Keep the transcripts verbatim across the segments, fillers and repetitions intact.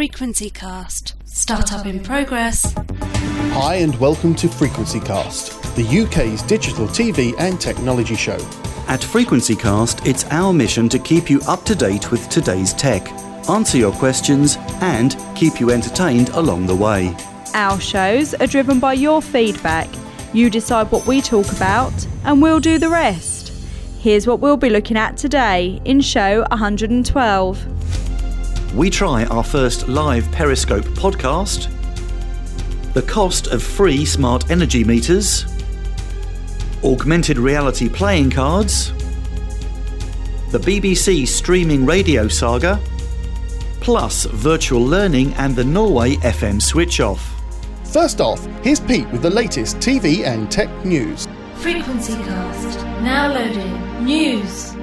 Frequencycast. Startup in progress. Hi and welcome to Frequencycast, the U K's digital T V and technology show. At Frequencycast, it's our mission to keep you up to date with today's tech, answer your questions and keep you entertained along the way. Our shows are driven by your feedback. You decide what we talk about and we'll do the rest. Here's what we'll be looking at today in show one hundred twelve. We try our first live Periscope podcast, the cost of free smart energy meters, augmented reality playing cards, the B B C streaming radio saga, plus virtual learning and the Norway F M switch off. First off, here's Pete with the latest T V and tech news. Frequencycast, now loading news.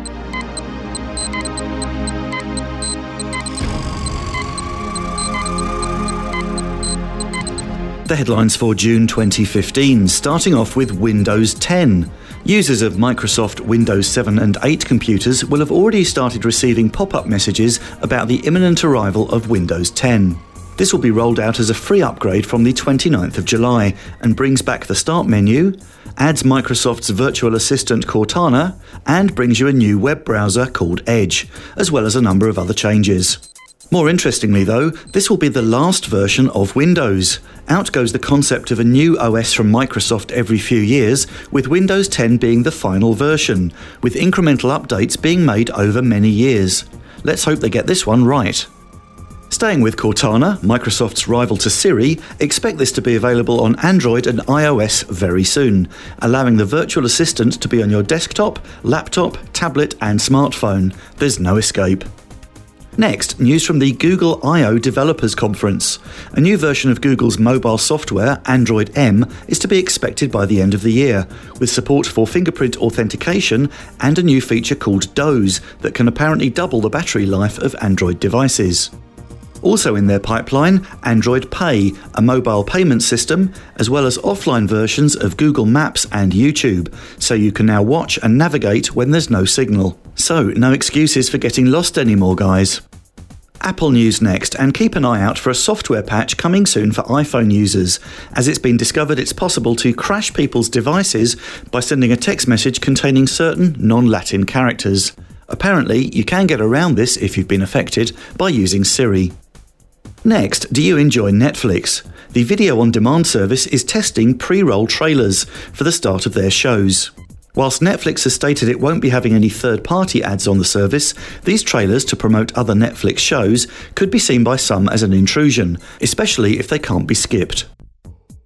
The headlines for June twenty fifteen, starting off with Windows ten. Users of Microsoft Windows seven and eight computers will have already started receiving pop-up messages about the imminent arrival of Windows ten. This will be rolled out as a free upgrade from the twenty-ninth of July and brings back the Start menu, adds Microsoft's virtual assistant Cortana, and brings you a new web browser called Edge, as well as a number of other changes. More interestingly though, this will be the last version of Windows. Out goes the concept of a new O S from Microsoft every few years, with Windows ten being the final version, with incremental updates being made over many years. Let's hope they get this one right. Staying with Cortana, Microsoft's rival to Siri, expect this to be available on Android and iOS very soon, allowing the virtual assistant to be on your desktop, laptop, tablet and smartphone. There's no escape. Next, news from the Google I O Developers Conference. A new version of Google's mobile software, Android M, is to be expected by the end of the year, with support for fingerprint authentication and a new feature called Doze that can apparently double the battery life of Android devices. Also in their pipeline, Android Pay, a mobile payment system, as well as offline versions of Google Maps and YouTube, so you can now watch and navigate when there's no signal. So, no excuses for getting lost anymore, guys. Apple news next, and keep an eye out for a software patch coming soon for iPhone users, as it's been discovered it's possible to crash people's devices by sending a text message containing certain non-Latin characters. Apparently, you can get around this if you've been affected by using Siri. Next, do you enjoy Netflix? The video on demand service is testing pre-roll trailers for the start of their shows. Whilst Netflix has stated it won't be having any third-party ads on the service, these trailers to promote other Netflix shows could be seen by some as an intrusion, especially if they can't be skipped.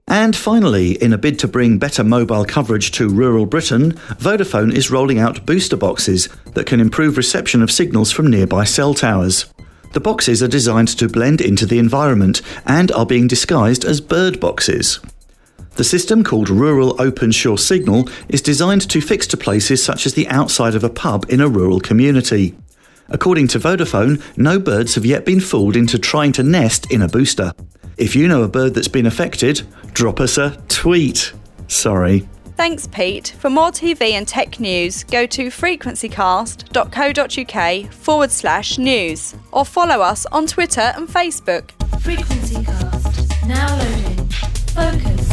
And finally, in a bid to bring better mobile coverage to rural Britain, Vodafone is rolling out booster boxes that can improve reception of signals from nearby cell towers. The boxes are designed to blend into the environment and are being disguised as bird boxes. The system, called Rural Open Shore Signal, is designed to fix to places such as the outside of a pub in a rural community. According to Vodafone, no birds have yet been fooled into trying to nest in a booster. If you know a bird that's been affected, drop us a tweet. Sorry. Thanks, Pete. For more T V and tech news, go to frequencycast.co.uk forward slash news or follow us on Twitter and Facebook. Frequencycast, now loading. Focus.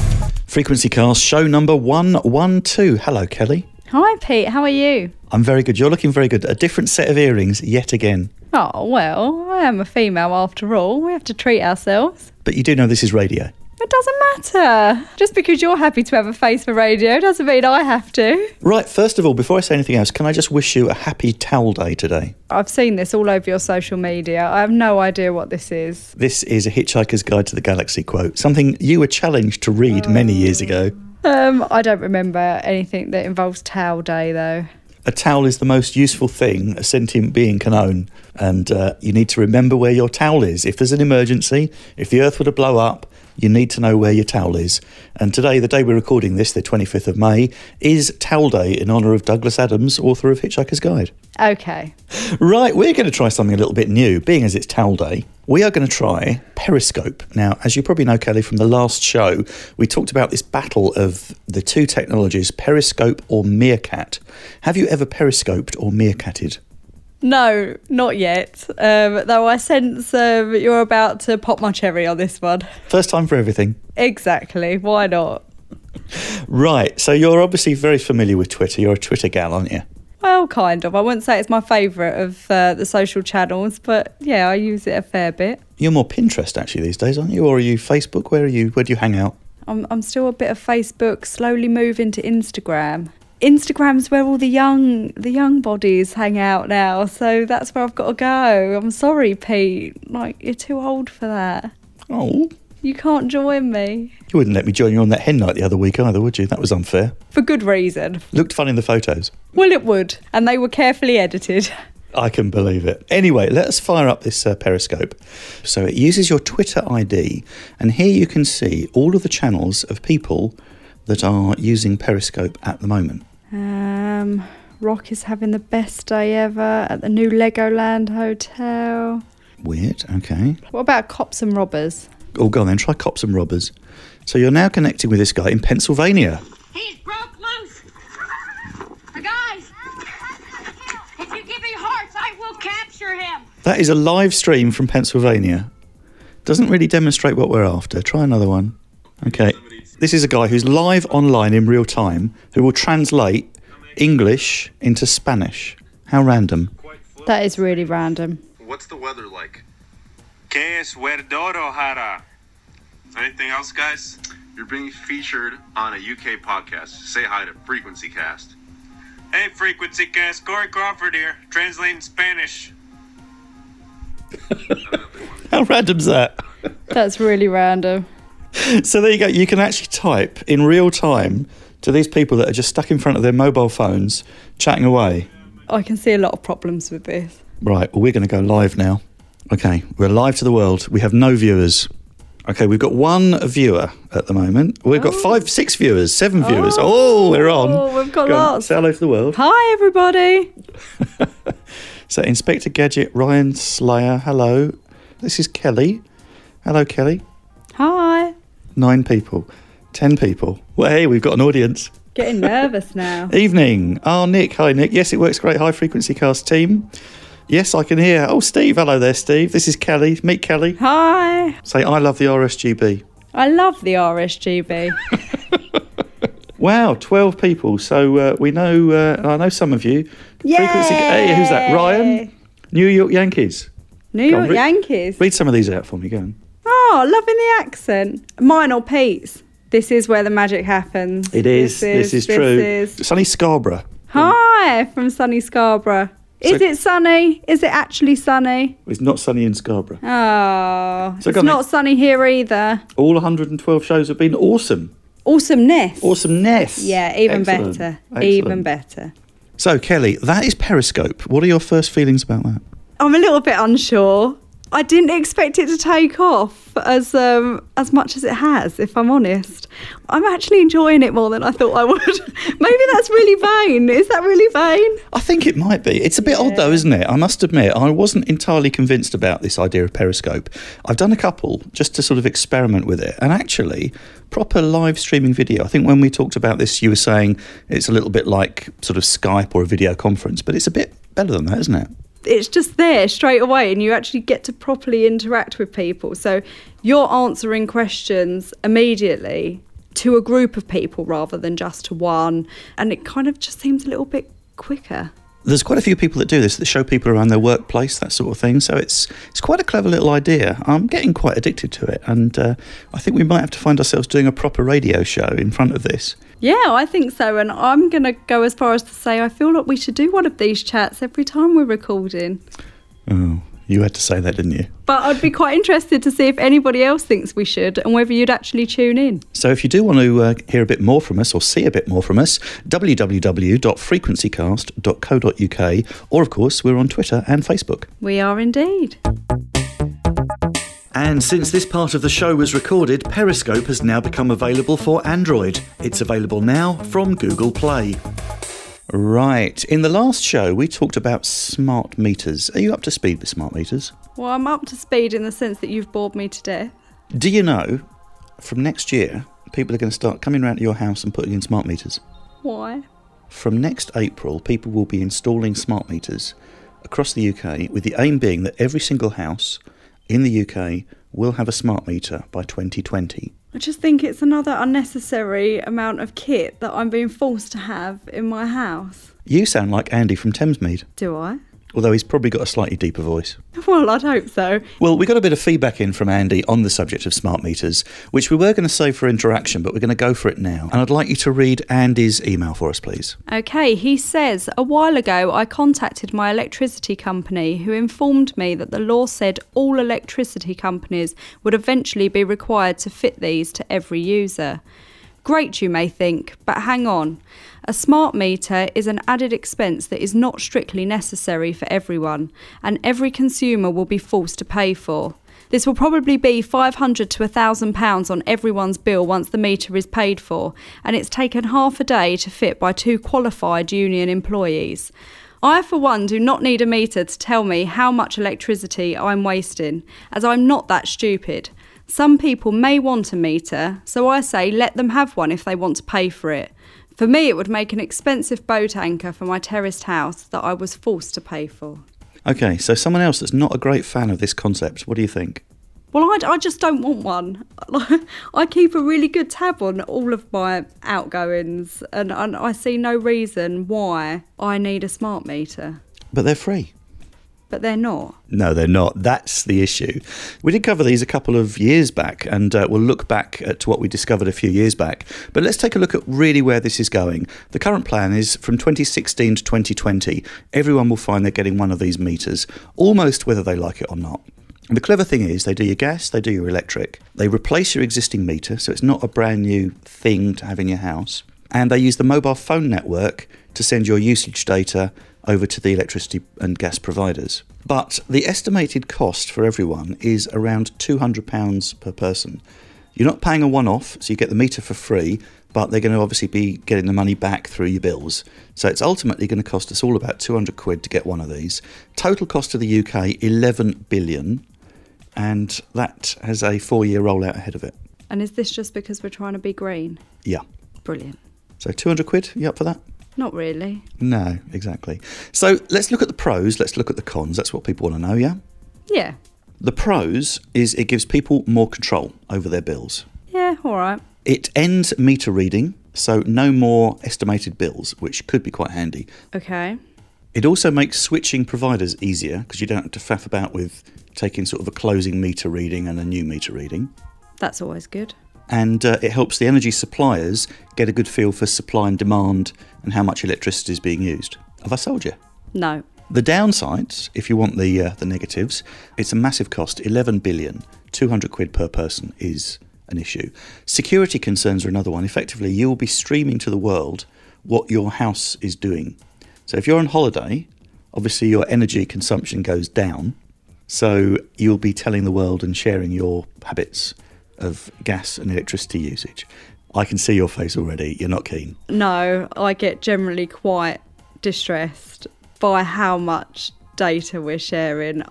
Frequencycast show number one twelve. Hello, Kelly. Hi, Pete. How are you? I'm very good. You're looking very good. A different set of earrings yet again. Oh, well, I am a female after all. We have to treat ourselves. But you do know this is radio. It doesn't matter. Just because you're happy to have a face for radio doesn't mean I have to. Right, first of all, before I say anything else, can I just wish you a happy Towel Day today? I've seen this all over your social media. I have no idea what this is. This is a Hitchhiker's Guide to the Galaxy quote, something you were challenged to read um, many years ago. Um, I don't remember anything that involves Towel Day, though. A towel is the most useful thing a sentient being can own, and uh, you need to remember where your towel is. If there's an emergency, if the earth were to blow up, you need to know where your towel is. And today, the day we're recording this, the twenty-fifth of May, is Towel Day in honour of Douglas Adams, author of Hitchhiker's Guide. OK. Right, we're going to try something a little bit new. Being as it's Towel Day, we are going to try Periscope. Now, as you probably know, Kelly, from the last show, we talked about this battle of the two technologies, Periscope or Meerkat. Have you ever Periscoped or Meerkatted? No, not yet. Um, though I sense um, you're about to pop my cherry on this one. First time for everything. Exactly. Why not? Right. So you're obviously very familiar with Twitter. You're a Twitter gal, aren't you? Well, kind of. I wouldn't say it's my favourite of uh, the social channels, but yeah, I use it a fair bit. You're more Pinterest actually these days, aren't you? Or are you Facebook? Where are you? Where do you hang out? I'm, I'm still a bit of Facebook, slowly moving to Instagram. Instagram's where all the young the young bodies hang out now, so that's where I've got to go. I'm sorry, Pete. Like, you're too old for that. Oh. You can't join me. You wouldn't let me join you on that hen night the other week either, would you? That was unfair. For good reason. Looked fun in the photos. Well, it would. And they were carefully edited. I can believe it. Anyway, let's fire up this uh, Periscope. So it uses your Twitter I D, and here you can see all of the channels of people that are using Periscope at the moment. Um, Rock is having the best day ever at the new Legoland Hotel. Weird, okay. What about cops and robbers? Oh, go on then, try cops and robbers. So you're now connecting with this guy in Pennsylvania. He's broke loose. The guys, if you give me hearts, I will capture him. That is a live stream from Pennsylvania. Doesn't really demonstrate what we're after. Try another one. Okay. This is a guy who's live online in real time who will translate English into Spanish. How random. That is really random. What's the weather like? Que es verdoro jara. Anything else, guys? You're being featured on a U K podcast. Say hi to Frequencycast. Hey, Frequencycast, Corey Crawford here, translating Spanish. How random's that? That's really random. So there you go. You can actually type in real time to these people that are just stuck in front of their mobile phones, chatting away. I can see a lot of problems with this. Right. Well, we're going to go live now. Okay. We're live to the world. We have no viewers. Okay. We've got one viewer at the moment. We've oh. got five, six viewers, seven oh. viewers. Oh, we're on. Oh, we've got go lots. Say hello to the world. Hi, everybody. So Inspector Gadget, Ryan Slayer, hello. This is Kelly. Hello, Kelly. Hi. Nine people. Ten people. Well, hey, we've got an audience. Getting nervous now. Evening. Oh, Nick. Hi, Nick. Yes, it works great. High Frequency Cast team. Yes, I can hear. Oh, Steve. Hello there, Steve. This is Kelly. Meet Kelly. Hi. Say, I love the R S G B. I love the R S G B. Wow, twelve people. So uh, we know, uh, I know some of you. Yay! Frequency. Hey, who's that? Ryan? New York Yankees. New York on, re- Yankees. Read some of these out for me. Go on. Oh, loving the accent. Mine or Pete's. This is where the magic happens. It is. This is, this is this true. Is. Sunny Scarborough. Hi, from sunny Scarborough. So, is it sunny? Is it actually sunny? It's not sunny in Scarborough. Oh, so it's not sunny here either. All one hundred twelve shows have been awesome. Awesomeness. Awesomeness. Yeah, even Excellent. better. Excellent. Even better. So, Kelly, that is Periscope. What are your first feelings about that? I'm a little bit unsure. I didn't expect it to take off as um, as much as it has, if I'm honest. I'm actually enjoying it more than I thought I would. Maybe that's really vain. Is that really vain? I think it might be. It's a bit yeah. odd though, isn't it? I must admit, I wasn't entirely convinced about this idea of Periscope. I've done a couple just to sort of experiment with it. And actually, proper live streaming video. I think when we talked about this, you were saying it's a little bit like sort of Skype or a video conference, but it's a bit better than that, isn't it? It's just there straight away and you actually get to properly interact with people. So you're answering questions immediately to a group of people rather than just to one. And it kind of just seems a little bit quicker. There's quite a few people that do this, that show people around their workplace, that sort of thing. So it's it's quite a clever little idea. I'm getting quite addicted to it. And uh, I think we might have to find ourselves doing a proper radio show in front of this. Yeah, I think so. And I'm going to go as far as to say I feel like we should do one of these chats every time we're recording. Oh, you had to say that, didn't you? But I'd be quite interested to see if anybody else thinks we should and whether you'd actually tune in. So if you do want to uh, hear a bit more from us or see a bit more from us, w w w dot frequencycast dot co dot u k, or of course we're on Twitter and Facebook. We are indeed. And since this part of the show was recorded, Periscope has now become available for Android. It's available now from Google Play. Right. In the last show, we talked about smart meters. Are you up to speed with smart meters? Well, I'm up to speed in the sense that you've bored me to death. Do you know, from next year, people are going to start coming around to your house and putting in smart meters? Why? From next April, people will be installing smart meters across the U K, with the aim being that every single house in the U K will have a smart meter by twenty twenty. I just think it's another unnecessary amount of kit that I'm being forced to have in my house. You sound like Andy from Thamesmead. Do I? Although he's probably got a slightly deeper voice. Well, I'd hope so. Well, we got a bit of feedback in from Andy on the subject of smart meters, which we were going to save for interaction, but we're going to go for it now. And I'd like you to read Andy's email for us, please. Okay, he says, a while ago I contacted my electricity company, who informed me that the law said all electricity companies would eventually be required to fit these to every user. Great, you may think, but hang on. A smart meter is an added expense that is not strictly necessary for everyone, and every consumer will be forced to pay for. This will probably be five hundred to one thousand pounds on everyone's bill once the meter is paid for, and it's taken half a day to fit by two qualified union employees. I, for one, do not need a meter to tell me how much electricity I'm wasting, as I'm not that stupid. Some people may want a meter, so I say let them have one if they want to pay for it. For me, it would make an expensive boat anchor for my terraced house that I was forced to pay for. OK, so someone else that's not a great fan of this concept, what do you think? Well, I, I just don't want one. I keep a really good tab on all of my outgoings, and, and I see no reason why I need a smart meter. But they're free. But they're not. No, they're not. That's the issue. We did cover these a couple of years back, and uh, we'll look back at what we discovered a few years back. But let's take a look at really where this is going. The current plan is from twenty sixteen to twenty twenty, everyone will find they're getting one of these meters, almost whether they like it or not. And the clever thing is they do your gas, they do your electric, they replace your existing meter, so it's not a brand new thing to have in your house, and they use the mobile phone network to send your usage data over to the electricity and gas providers. But the estimated cost for everyone is around two hundred pounds per person. You're not paying a one-off, so you get the meter for free, but they're going to obviously be getting the money back through your bills. So it's ultimately going to cost us all about two hundred quid to get one of these. Total cost to the U K, eleven billion, and that has a four-year rollout ahead of it. And is this just because we're trying to be green? Yeah. Brilliant. So two hundred quid, you up for that? Not really. No, exactly. So let's look at the pros, let's look at the cons. That's what people want to know, yeah? Yeah. The pros is it gives people more control over their bills. Yeah, all right. It ends meter reading, so no more estimated bills, which could be quite handy. Okay. It also makes switching providers easier, because you don't have to faff about with taking sort of a closing meter reading and a new meter reading. That's always good. And uh, it helps the energy suppliers get a good feel for supply and demand and how much electricity is being used. Have I sold you? No. The downsides, if you want the uh, the negatives, it's a massive cost, eleven billion, two hundred quid per person is an issue. Security concerns are another one. Effectively, you'll be streaming to the world what your house is doing. So if you're on holiday, obviously your energy consumption goes down. So you'll be telling the world and sharing your habits of gas and electricity usage. I can see your face already. You're not keen. No, I get generally quite distressed by how much data we're sharing.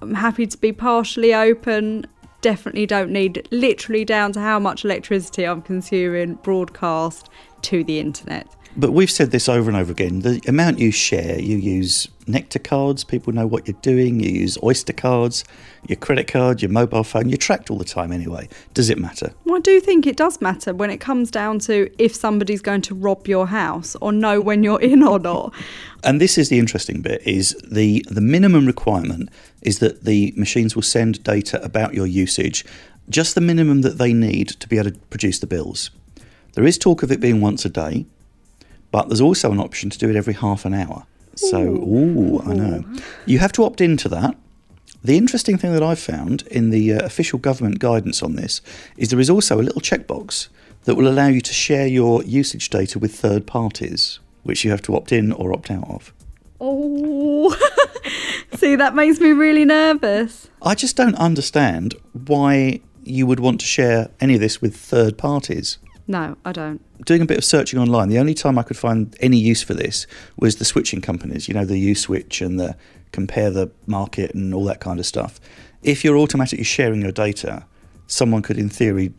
I'm happy to be partially open. Definitely don't need, literally down to how much electricity I'm consuming, broadcast to the internet. But we've said this over and over again. The amount you share, you use Nectar cards, people know what you're doing, you use Oyster cards, your credit card, your mobile phone, you're tracked all the time anyway. Does it matter? Well, I do think it does matter when it comes down to if somebody's going to rob your house or know when you're in or not. And this is the interesting bit, is the, the minimum requirement is that the machines will send data about your usage, just the minimum that they need to be able to produce the bills. There is talk of it being once a day, but there's also an option to do it every half an hour. So, ooh, ooh, I know. You have to opt into that. The interesting thing that I've found in the uh, official government guidance on this is there is also a little checkbox that will allow you to share your usage data with third parties, which you have to opt in or opt out of. Oh, see, that makes me really nervous. I just don't understand why you would want to share any of this with third parties. No, I don't. Doing a bit of searching online, the only time I could find any use for this was the switching companies, you know, the Uswitch and the compare the market and all that kind of stuff. If you're automatically sharing your data, someone could, in theory,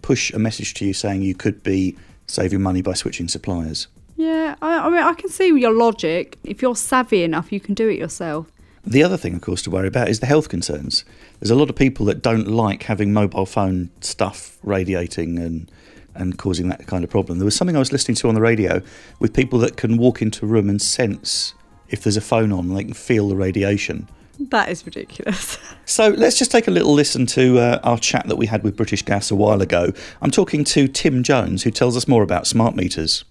push a message to you saying you could be saving money by switching suppliers. Yeah, I, I mean, I can see your logic. If you're savvy enough, you can do it yourself. The other thing, of course, to worry about is the health concerns. There's a lot of people that don't like having mobile phone stuff radiating and and causing that kind of problem. There was something I was listening to on the radio with people that can walk into a room and sense if there's a phone on, they can feel the radiation. That is ridiculous. So let's just take a little listen to uh, our chat that we had with British Gas a while ago. I'm talking to Tim Jones, who tells us more about smart meters.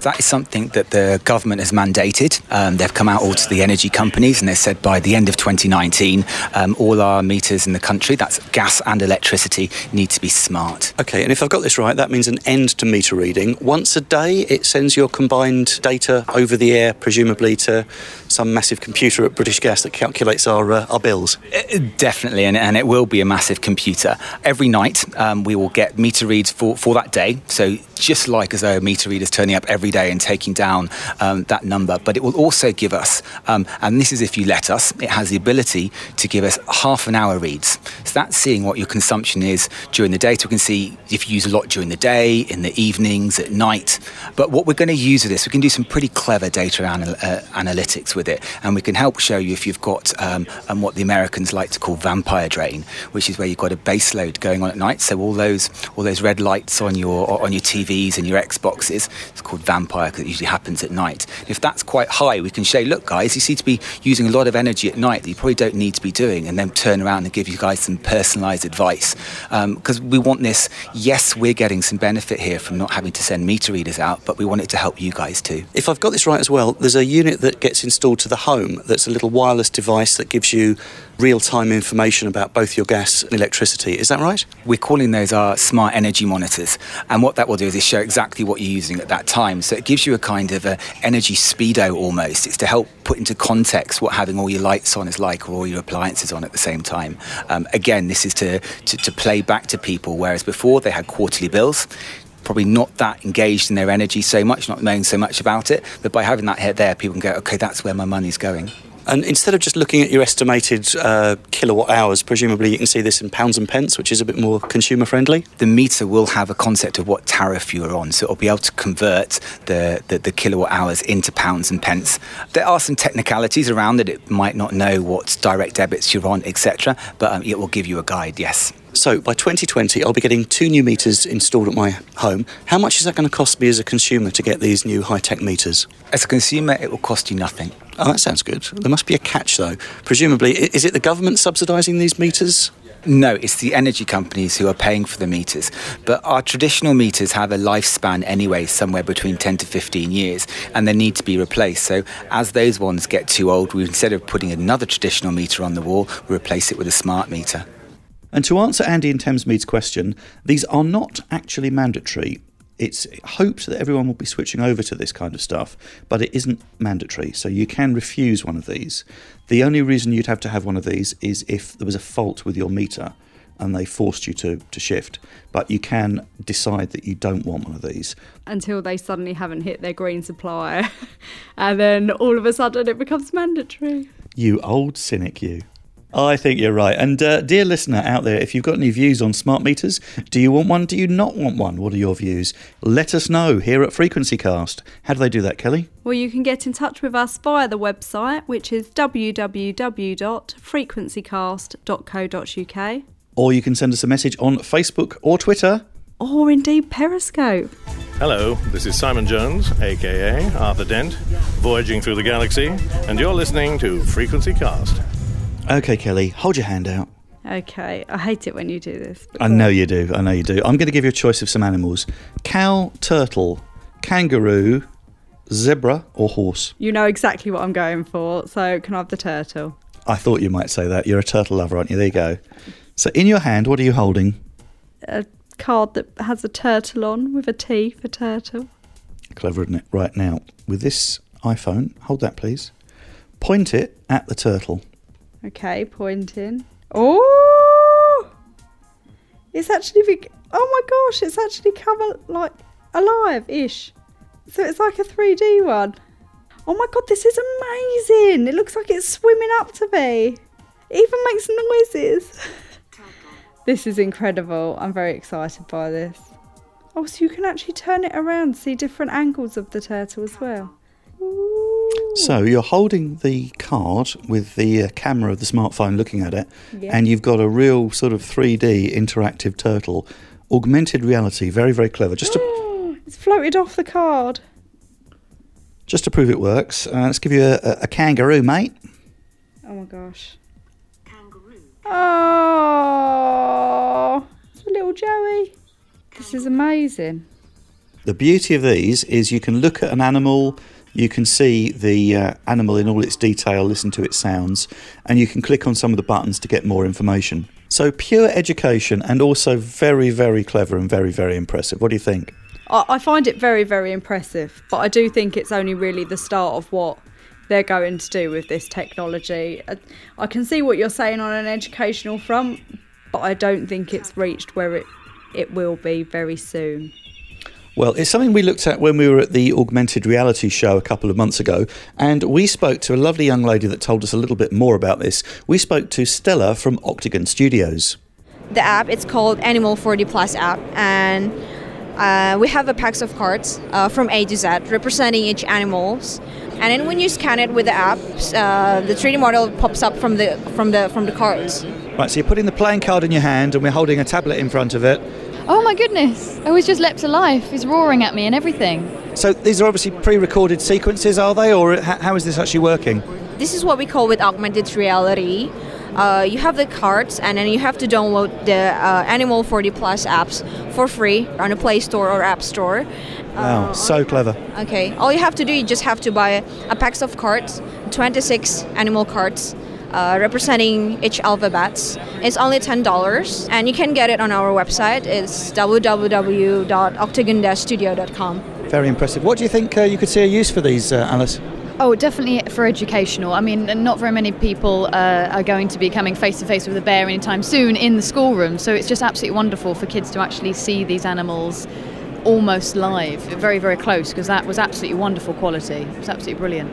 That is something that the government has mandated. Um, they've come out all to the energy companies and they said by the end of twenty nineteen, um, all our meters in the country, that's gas and electricity, need to be smart. Okay, and if I've got this right, that means an end to meter reading. Once a day, it sends your combined data over the air, presumably to some massive computer at British Gas that calculates our uh, our bills. It, definitely, and, and it will be a massive computer. Every night, um, we will get meter reads for, for that day. So just like as though a meter reader is turning up every day and taking down um, that number, but it will also give us, um, and this is if you let us, it has the ability to give us half an hour reads. So that's seeing what your consumption is during the day. So we can see if you use a lot during the day, in the evenings, at night. But what we're going to use with this, we can do some pretty clever data anal- uh, analytics with it, and we can help show you if you've got um, and what the Americans like to call vampire drain, which is where you've got a base load going on at night. So all those all those red lights on your on your T Vs and your Xboxes, it's called vampire vampire because it usually happens at night. And if that's quite high, we can say, look guys, you seem to be using a lot of energy at night that you probably don't need to be doing, and then turn around and give you guys some personalised advice. Because um, we want this, yes, we're getting some benefit here from not having to send meter readers out, but we want it to help you guys too. If I've got this right as well, there's a unit that gets installed to the home that's a little wireless device that gives you real-time information about both your gas and electricity. Is that right? We're calling those our smart energy monitors. And what that will do is show exactly what you're using at that time. So it gives you a kind of a energy speedo almost. It's to help put into context what having all your lights on is like, or all your appliances on at the same time. Um, again, this is to, to, to play back to people, whereas before they had quarterly bills, probably not that engaged in their energy so much, not knowing so much about it. But by having that here, there, people can go, OK, that's where my money's going. And instead of just looking at your estimated uh, kilowatt hours, presumably you can see this in pounds and pence, which is a bit more consumer friendly. The meter will have a concept of what tariff you are on, so it'll be able to convert the, the, the kilowatt hours into pounds and pence. There are some technicalities around it. It might not know what direct debits you're on, et cetera, but um, it will give you a guide, yes. So by twenty twenty, I'll be getting two new meters installed at my home. How much is that going to cost me as a consumer to get these new high-tech meters? As a consumer, it will cost you nothing. Oh, that sounds good. There must be a catch, though. Presumably, is it the government subsidising these meters? No, it's the energy companies who are paying for the meters. But our traditional meters have a lifespan anyway, somewhere between ten to fifteen years, and they need to be replaced. So as those ones get too old, we, instead of putting another traditional meter on the wall, we replace it with a smart meter. And to answer Andy and Thamesmead's question, these are not actually mandatory. It's hoped that everyone will be switching over to this kind of stuff, but it isn't mandatory, so you can refuse one of these. The only reason you'd have to have one of these is if there was a fault with your meter and they forced you to, to shift, but you can decide that you don't want one of these. Until they suddenly haven't hit their green supply, and then all of a sudden it becomes mandatory. You old cynic, you. I think you're right. And uh, dear listener out there, if you've got any views on smart meters, do you want one? Do you not want one? What are your views? Let us know here at Frequencycast. How do they do that, Kelly? Well, you can get in touch with us via the website, which is w w w dot frequencycast dot co dot u k. Or you can send us a message on Facebook or Twitter. Or indeed Periscope. Hello, this is Simon Jones, a k a. Arthur Dent, voyaging through the galaxy, and you're listening to Frequencycast. Okay, Kelly, hold your hand out. Okay, I hate it when you do this. I know you do, I know you do. I'm going to give you a choice of some animals. Cow, turtle, kangaroo, zebra or horse? You know exactly what I'm going for, so can I have the turtle? I thought you might say that. You're a turtle lover, aren't you? There you go. So in your hand, what are you holding? A card that has a turtle on with a T for turtle. Clever, isn't it? Right, now, with this iPhone, hold that please, point it at the turtle. Okay, pointing. Oh! It's actually big. Oh my gosh, it's actually come al- like alive-ish. So it's like a three D one. Oh my god, this is amazing. It looks like it's swimming up to me. It even makes noises. This is incredible. I'm very excited by this. Oh, so you can actually turn it around, see different angles of the turtle as well. Ooh. So you're holding the card with the uh, camera of the smartphone looking at it, yeah. and you've got a real sort of three D interactive turtle. Augmented reality, very, very clever. Just to It's floated off the card. Just to prove it works, uh, let's give you a, a, a kangaroo, mate. Oh, my gosh. Kangaroo. Oh, it's a little Joey. This is amazing. The beauty of these is you can look at an animal, you can see the uh, animal in all its detail, listen to its sounds, and you can click on some of the buttons to get more information. So pure education and also very, very clever and very, very impressive. What do you think? I find it very, very impressive, but I do think it's only really the start of what they're going to do with this technology. I can see what you're saying on an educational front, but I don't think it's reached where it, it will be very soon. Well, it's something we looked at when we were at the Augmented Reality Show a couple of months ago, and we spoke to a lovely young lady that told us a little bit more about this. We spoke to Stella from Octagon Studios. The app, it's called Animal four D Plus app, and uh, we have a packs of cards uh, from A to Z representing each animals. And then when you scan it with the app, uh, the three D model pops up from the from the from the cards. Right, so you're putting the playing card in your hand, and we're holding a tablet in front of it. Oh my goodness, I was just leapt to life. He's roaring at me and everything. So these are obviously pre-recorded sequences, are they? Or how is this actually working? This is what we call with augmented reality. Uh, you have the cards and then you have to download the uh, Animal four D Plus apps for free on the Play Store or App Store. Wow, uh, so clever. Okay, all you have to do, you just have to buy a pack of cards, twenty-six animal cards. Uh, representing each alphabet. It's only ten dollars and you can get it on our website. It's w w w dot octagon studio dot com. Very impressive. What do you think uh, you could see a use for these, uh, Alice? Oh, definitely for educational. I mean, not very many people uh, are going to be coming face to face with a bear anytime soon in the schoolroom, so it's just absolutely wonderful for kids to actually see these animals almost live, very, very close, because that was absolutely wonderful quality. It was absolutely brilliant.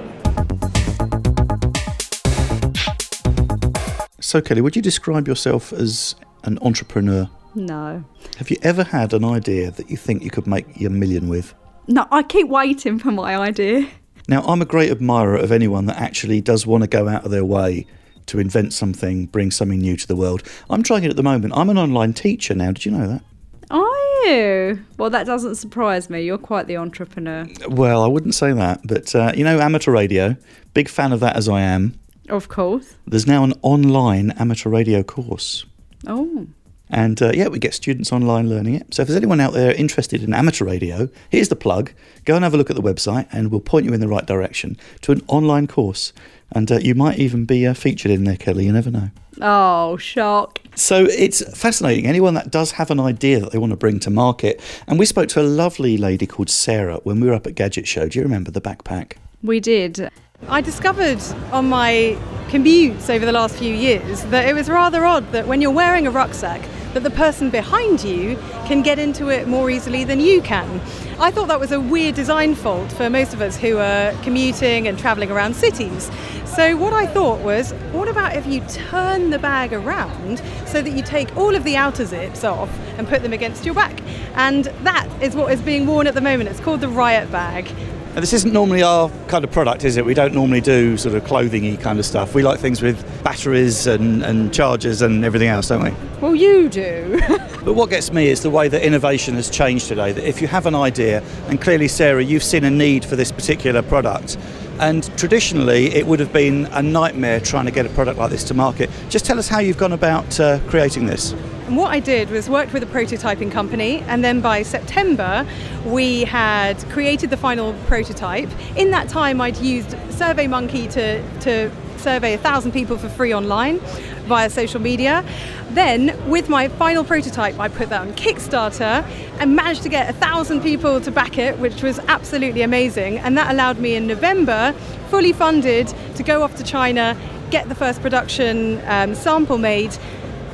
So, Kelly, would you describe yourself as an entrepreneur? No. Have you ever had an idea that you think you could make your million with? No, I keep waiting for my idea. Now, I'm a great admirer of anyone that actually does want to go out of their way to invent something, bring something new to the world. I'm trying it at the moment. I'm an online teacher now. Did you know that? Are you? Well, that doesn't surprise me. You're quite the entrepreneur. Well, I wouldn't say that. But, uh, you know, amateur radio, big fan of that as I am. Of course. There's now an online amateur radio course. Oh. And, uh, yeah, we get students online learning it. So if there's anyone out there interested in amateur radio, here's the plug. Go and have a look at the website and we'll point you in the right direction to an online course. And uh, you might even be uh, featured in there, Kelly. You never know. Oh, shock. So it's fascinating. Anyone that does have an idea that they want to bring to market. And we spoke to a lovely lady called Sarah when we were up at Gadget Show. Do you remember the backpack? We did. I discovered on my commutes over the last few years that it was rather odd that when you're wearing a rucksack that the person behind you can get into it more easily than you can. I thought that was a weird design fault for most of us who are commuting and travelling around cities. So what I thought was, what about if you turn the bag around so that you take all of the outer zips off and put them against your back? And that is what is being worn at the moment. It's called the riot bag. Now, this isn't normally our kind of product, is it? We don't normally do sort of clothing-y kind of stuff. We like things with batteries and, and chargers and everything else, don't we? Well, you do. But what gets me is the way that innovation has changed today, that if you have an idea, and clearly, Sarah, you've seen a need for this particular product, and traditionally it would have been a nightmare trying to get a product like this to market. Just tell us how you've gone about uh, creating this. And what I did was worked with a prototyping company, and then by September we had created the final prototype. In that time I'd used SurveyMonkey to, to survey a thousand people for free online via social media. Then with my final prototype I put that on Kickstarter and managed to get a thousand people to back it, which was absolutely amazing, and that allowed me in November, fully funded, to go off to China, get the first production um, sample made.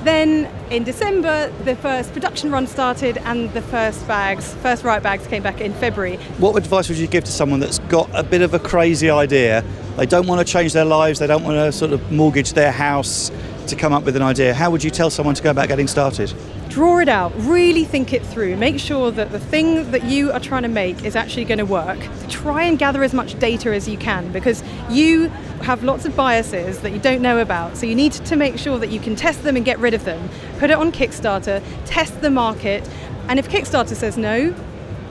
Then in December, the first production run started and the first bags, first riot bags came back in February. What advice would you give to someone that's got a bit of a crazy idea? They don't want to change their lives, they don't want to sort of mortgage their house, to come up with an idea, how would you tell someone to go about getting started? Draw it out, really think it through. Make sure that the thing that you are trying to make is actually going to work. Try and gather as much data as you can, because you have lots of biases that you don't know about. So you need to make sure that you can test them and get rid of them. Put it on Kickstarter, test the market, and if Kickstarter says no,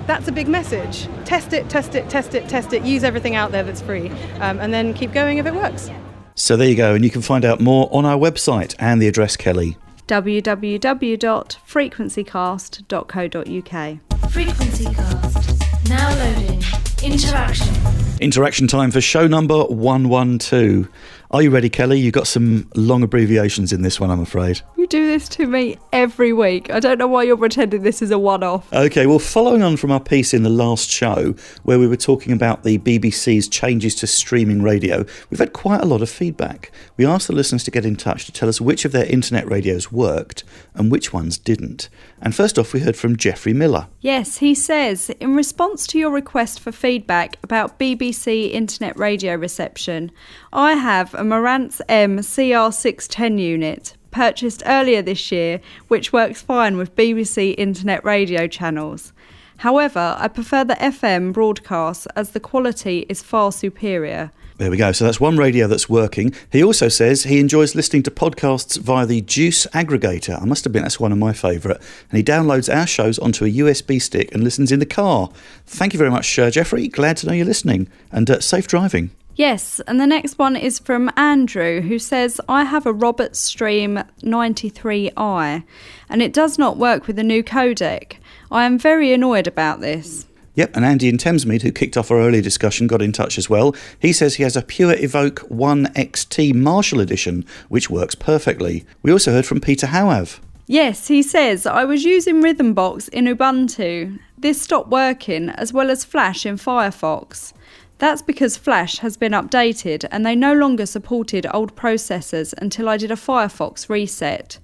that's a big message. Test it, test it, test it, test it. Use everything out there that's free, um, and then keep going if it works. So there you go, and you can find out more on our website and the address, Kelly. w w w dot frequencycast dot co dot u k. Frequencycast, now loading, interaction. Interaction time for show number one twelve. Are you ready, Kelly? You've got some long abbreviations in this one, I'm afraid. You do this to me every week. I don't know why you're pretending this is a one-off. OK, well, following on from our piece in the last show, where we were talking about the B B C's changes to streaming radio, we've had quite a lot of feedback. We asked the listeners to get in touch to tell us which of their internet radios worked and which ones didn't. And first off, we heard from Jeffrey Miller. Yes, he says, in response to your request for feedback about B B C internet radio reception, I have a Marantz M C R six ten unit purchased earlier this year, which works fine with B B C internet radio channels. However, I prefer the F M broadcasts as the quality is far superior. There we go. So that's one radio that's working. He also says he enjoys listening to podcasts via the Juice Aggregator. I must admit that's one of my favourite. And he downloads our shows onto a U S B stick and listens in the car. Thank you very much, uh, Jeffrey. Glad to know you're listening, and uh, safe driving. Yes, and the next one is from Andrew, who says, I have a Roberts Stream ninety-three i, and it does not work with the new codec. I am very annoyed about this. Yep, and Andy in Thamesmead, who kicked off our earlier discussion, got in touch as well. He says he has a Pure Evoke one X T Marshall Edition, which works perfectly. We also heard from Peter Howav. Yes, he says, I was using Rhythmbox in Ubuntu. This stopped working, as well as Flash in Firefox. That's because Flash has been updated and they no longer supported old processors until I did a Firefox reset.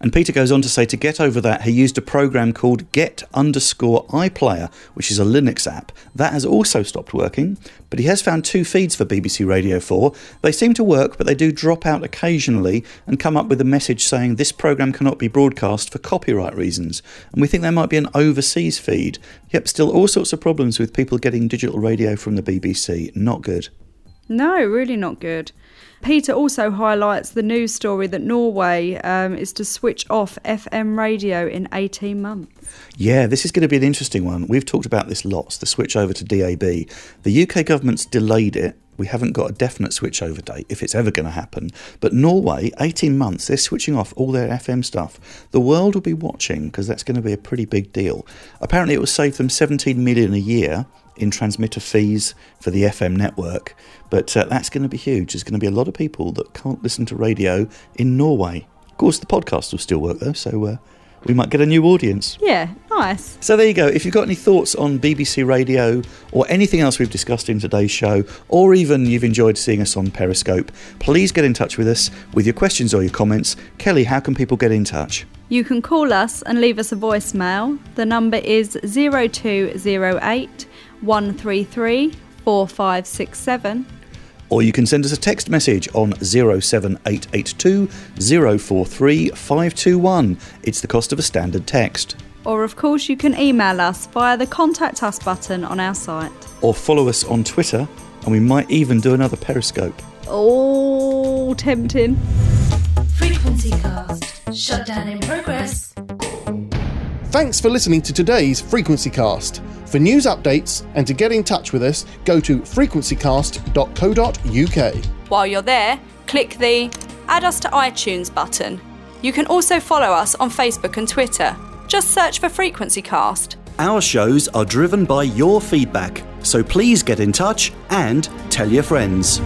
And Peter goes on to say to get over that, he used a program called get underscore iPlayer, which is a Linux app. That has also stopped working, but he has found two feeds for B B C Radio four. They seem to work, but they do drop out occasionally and come up with a message saying this program cannot be broadcast for copyright reasons. And we think there might be an overseas feed. Yep, still all sorts of problems with people getting digital radio from the B B C. Not good. No, really not good. Peter also highlights the news story that Norway um, is to switch off F M radio in eighteen months. Yeah, this is going to be an interesting one. We've talked about this lots, the switch over to D A B. The U K government's delayed it. We haven't got a definite switchover date, if it's ever going to happen. But Norway, eighteen months, they're switching off all their F M stuff. The world will be watching, because that's going to be a pretty big deal. Apparently it will save them seventeen million a year in transmitter fees for the F M network, but uh, that's going to be huge. There's going to be a lot of people that can't listen to radio in Norway. Of course, the podcast will still work, though, so uh, we might get a new audience. Yeah, nice. So there you go. If you've got any thoughts on B B C Radio or anything else we've discussed in today's show, or even you've enjoyed seeing us on Periscope, please get in touch with us with your questions or your comments. Kelly, how can people get in touch? You can call us and leave us a voicemail. The number is zero two zero eight one three three four five six seven. Or you can send us a text message on zero seven eight eight two zero four three five two one. It's the cost of a standard text. Or of course you can email us via the contact us button on our site. Or follow us on Twitter, and we might even do another Periscope. Oh, tempting. Frequencycast, shutdown in progress. Thanks for listening to today's Frequencycast. For news updates and to get in touch with us, go to frequencycast dot co dot u k. While you're there, click the Add Us to iTunes button. You can also follow us on Facebook and Twitter. Just search for Frequencycast. Our shows are driven by your feedback, so please get in touch and tell your friends.